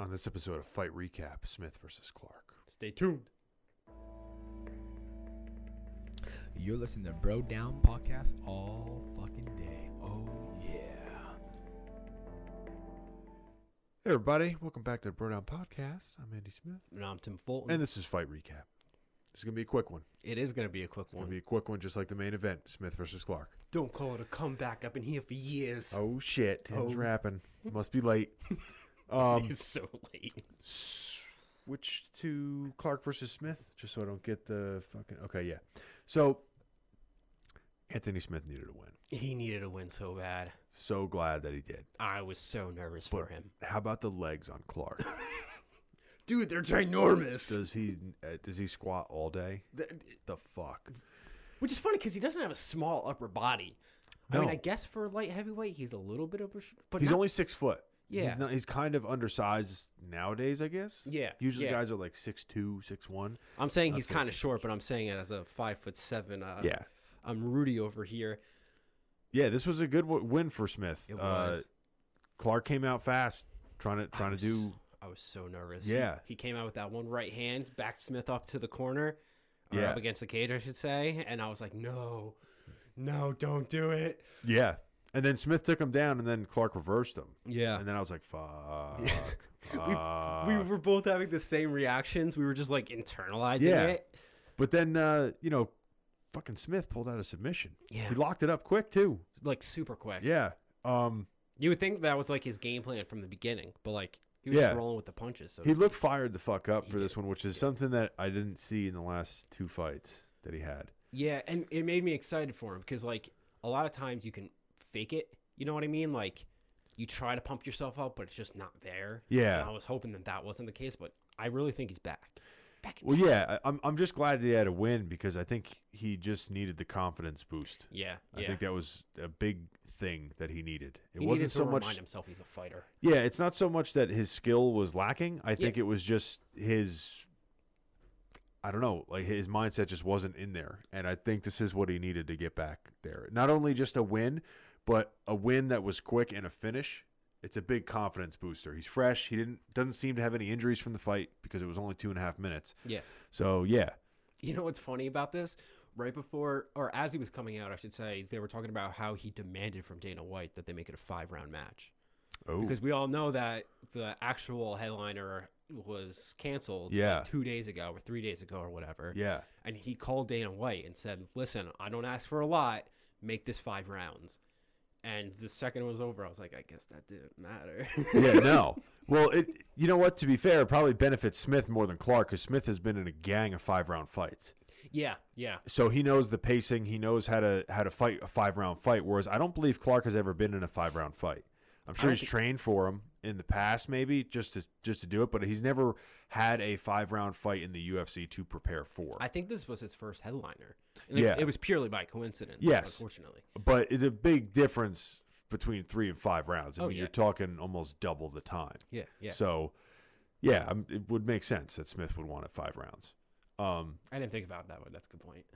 on this episode of Fight Recap, Smith versus Clark. Stay tuned. You're listening to Bro Down Podcast all fucking day. Oh, yeah. Hey, everybody. Welcome back to the Bro Down Podcast. I'm Andy Smith. And I'm Tim Fulton. And this is Fight Recap. It's going to be a quick one. It is going to be a quick one. It's going to be a quick one, just like the main event, Smith versus Clark. Don't call it a comeback. I've been here for years. Oh, shit. Tim's rapping. Must be late. He's so late. Switch to Clark versus Smith, just so I don't get the fucking... Okay, yeah. So, Anthony Smith needed a win. He needed a win so bad. So glad that he did. I was so nervous for him. How about the legs on Clark? Dude, they're ginormous. Does he squat all day? The fuck? Which is funny because he doesn't have a small upper body. No. I mean, I guess for a light heavyweight, he's a little bit over... But he's only 6 foot. Yeah. He's kind of undersized nowadays, I guess. Yeah. Usually guys are like 6'2", 6'1". I'm saying he's kind of short, but I'm saying as a 5'7", I'm Rudy over here. Yeah, this was a good win for Smith. It was. Clark came out fast, trying to do... I was so nervous. Yeah. He came out with that one right hand, backed Smith up to the corner, or up against the cage, I should say, and I was like, no, don't do it. Yeah. And then Smith took him down, and then Clark reversed him. Yeah. And then I was like, fuck. We were both having the same reactions. We were just, like, internalizing it. But then, fucking Smith pulled out a submission. Yeah. He locked it up quick, too. Like, super quick. Yeah. You would think that was, like, his game plan from the beginning. But, like, he was just rolling with the punches. So he looked fired the fuck up for this one, which is something that I didn't see in the last two fights that he had. Yeah, and it made me excited for him because, like, a lot of times you can... fake it, you know what I mean? Like, you try to pump yourself up, but it's just not there. Yeah, and I was hoping that wasn't the case, but I really think he's back. Yeah, I'm just glad that he had a win because I think he just needed the confidence boost. Yeah, I think that was a big thing that he needed. It wasn't so much remind himself he's a fighter. Yeah, it's not so much that his skill was lacking. I think it was just his. I don't know, like his mindset just wasn't in there, and I think this is what he needed to get back there. Not only just a win. But a win that was quick and a finish, it's a big confidence booster. He's fresh. He doesn't seem to have any injuries from the fight because it was only 2.5 minutes. Yeah. So, yeah. You know what's funny about this? Right before, or as he was coming out, I should say, they were talking about how he demanded from Dana White that they make it a 5-round match. Oh. Because we all know that the actual headliner was canceled like 2 days ago or 3 days ago or whatever. Yeah. And he called Dana White and said, listen, I don't ask for a lot. Make this 5 rounds. And the second was over, I was like, I guess that didn't matter. Yeah, no. Well, you know what? To be fair, it probably benefits Smith more than Clark because Smith has been in a gang of 5-round fights. Yeah, yeah. So he knows the pacing. He knows how to fight a 5-round fight, whereas I don't believe Clark has ever been in a 5-round fight. I'm sure he's trained for him in the past maybe just to do it, but he's never had a 5-round fight in the UFC to prepare for. I think this was his first headliner. And it was purely by coincidence, unfortunately. But it's a big difference between 3 and 5 rounds. I mean, you're talking almost double the time. Yeah, yeah. So, yeah, it would make sense that Smith would want it 5 rounds. I didn't think about it that way. That's a good point.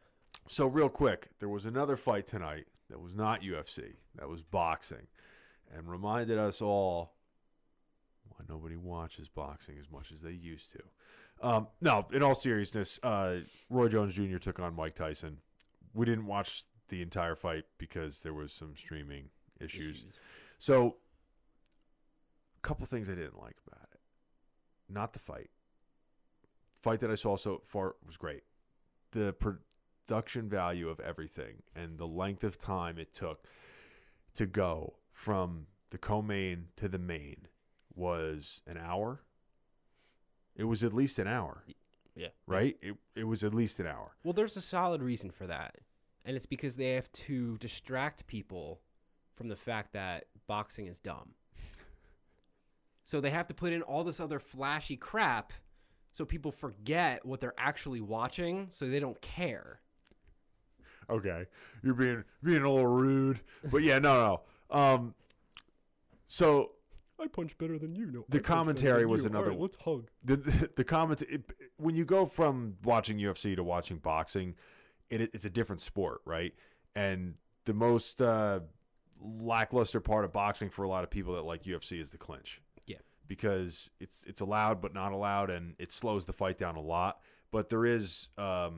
So, real quick, there was another fight tonight that was not UFC. That was boxing. And reminded us all why nobody watches boxing as much as they used to. No, in all seriousness, Roy Jones Jr. took on Mike Tyson. We didn't watch the entire fight because there was some streaming issues. So, a couple things I didn't like about it. Not the fight. The fight that I saw so far was great. The production value of everything and the length of time it took to go from the co-main to the main was an hour. It was at least an hour. Yeah. Right? It was at least an hour. Well, there's a solid reason for that. And it's because they have to distract people from the fact that boxing is dumb. So they have to put in all this other flashy crap so people forget what they're actually watching so they don't care. Okay. You're being a little rude. But yeah, no. So I punch better than you. No, the commentary was another. All right, let's hug. The comment when you go from watching UFC to watching boxing, it's a different sport, right? And the most lackluster part of boxing for a lot of people that like UFC is the clinch. Yeah, because it's allowed but not allowed, and it slows the fight down a lot. But there is a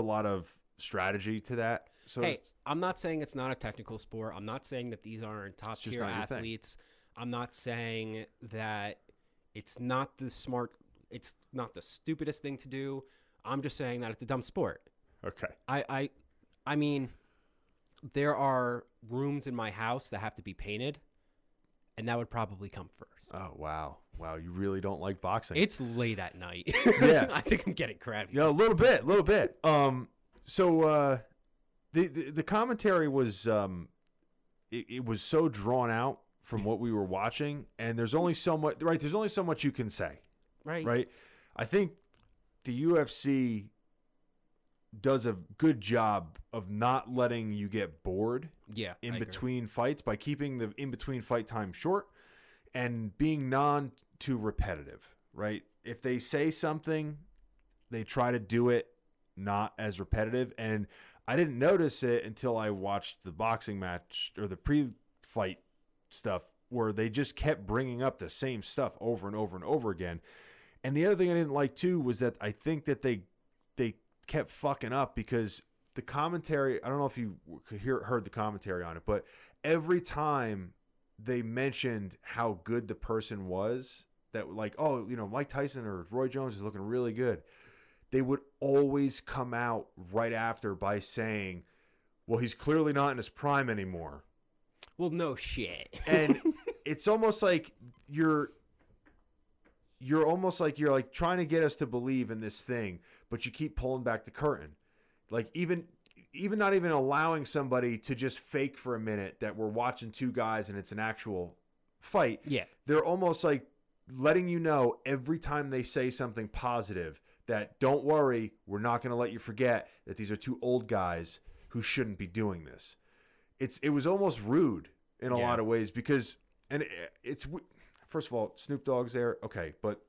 lot of strategy to that. So hey, I'm not saying it's not a technical sport. I'm not saying that these aren't top tier athletes. I'm not saying that it's not the stupidest thing to do. I'm just saying that it's a dumb sport. Okay. I mean, there are rooms in my house that have to be painted, and that would probably come first. Oh, wow. Wow, you really don't like boxing. It's late at night. Yeah. I think I'm getting crabby. Yeah, a little bit. So the commentary was it was so drawn out from what we were watching, and there's only so much, right? There's only so much you can say. Right. Right? I think the UFC does a good job of not letting you get bored in between fights by keeping the in-between fight time short and being non-too repetitive, right? If they say something, they try to do it not as repetitive. And I didn't notice it until I watched the boxing match or the pre-fight stuff where they just kept bringing up the same stuff over and over and over again. And the other thing I didn't like too was that I think that they kept fucking up because the commentary, I don't know if you heard the commentary on it, but every time they mentioned how good the person was, that like, oh, you know, Mike Tyson or Roy Jones is looking really good, they would always come out right after by saying, well, he's clearly not in his prime anymore. Well, no shit. And it's almost like you're trying to get us to believe in this thing, but you keep pulling back the curtain. Like even not even allowing somebody to just fake for a minute that we're watching two guys and it's an actual fight. Yeah. They're almost like letting you know every time they say something positive that don't worry, we're not going to let you forget that these are two old guys who shouldn't be doing this. It was almost rude in a lot of ways because first of all, Snoop Dogg's there, okay, but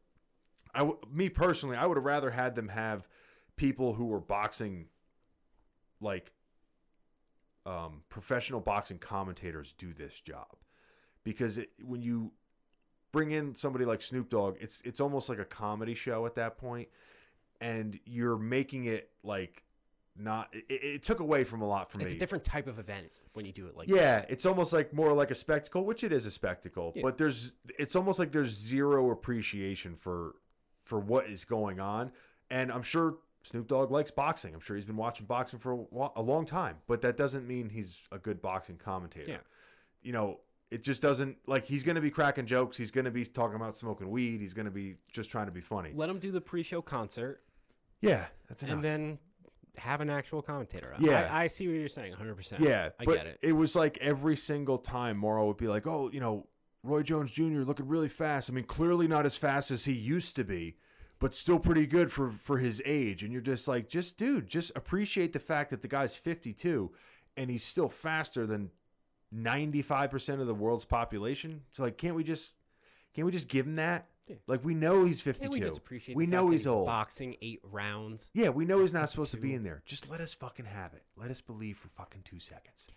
me personally, I would have rather had them have people who were boxing, like professional boxing commentators do this job, because when you bring in somebody like Snoop Dogg, it's almost like a comedy show at that point, and you're making it like not. It took away from a lot for me. It's a different type of event. When you do it like that. It's almost like more like a spectacle, which it is a spectacle, but it's almost like there's zero appreciation for what is going on. And I'm sure Snoop Dogg likes boxing. I'm sure he's been watching boxing for a long time, but that doesn't mean he's a good boxing commentator. Yeah. You know, it just doesn't, like, he's going to be cracking jokes. He's going to be talking about smoking weed. He's going to be just trying to be funny. Let him do the pre-show concert. Yeah, that's enough. And then have an actual commentator. Yeah. I see what you're saying 100%. Yeah. I get it. It was like every single time Morrow would be like, oh, you know, Roy Jones Jr. looking really fast. I mean, clearly not as fast as he used to be, but still pretty good for his age. And you're just like, just appreciate the fact that the guy's 52 and he's still faster than 95% of the world's population. So like, can't we just give him that? Yeah. Like, we know he's 52. We just appreciate the fact that he's old. Boxing 8 rounds. Yeah, we know he's not supposed to be in there. Just let us fucking have it. Let us believe for fucking 2 seconds.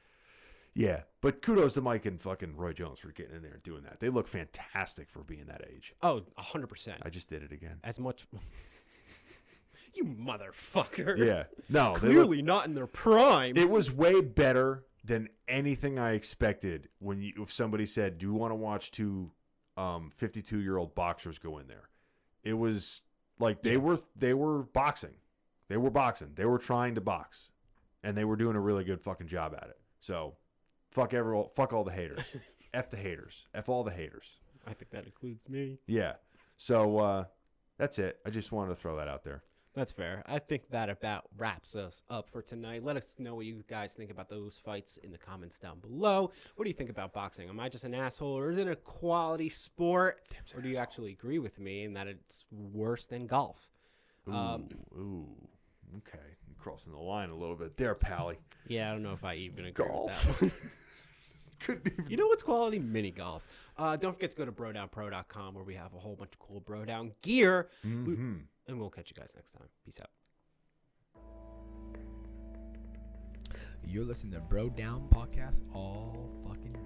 Yeah, but kudos to Mike and fucking Roy Jones for getting in there and doing that. They look fantastic for being that age. Oh, 100%. I just did it again. As much. You motherfucker. Yeah. No. Clearly not in their prime. It was way better than anything I expected if somebody said, do you want to watch 52-year-old boxers go in there. It was like they were boxing. They were boxing. They were trying to box. And they were doing a really good fucking job at it. So fuck all the haters. F the haters. F all the haters. I think that includes me. Yeah. So that's it. I just wanted to throw that out there. That's fair. I think that about wraps us up for tonight. Let us know what you guys think about those fights in the comments down below. What do you think about boxing? Am I just an asshole, or is it a quality sport? Or do you actually agree with me in that it's worse than golf? Ooh. Okay. You're crossing the line a little bit there, Pally. Yeah, I don't know if I even agree with that one. You know what's quality? Mini golf. Don't forget to go to BroDownPro.com where we have a whole bunch of cool Bro Down gear. Mm-hmm. And we'll catch you guys next time. Peace out. You're listening to Bro Down Podcast all fucking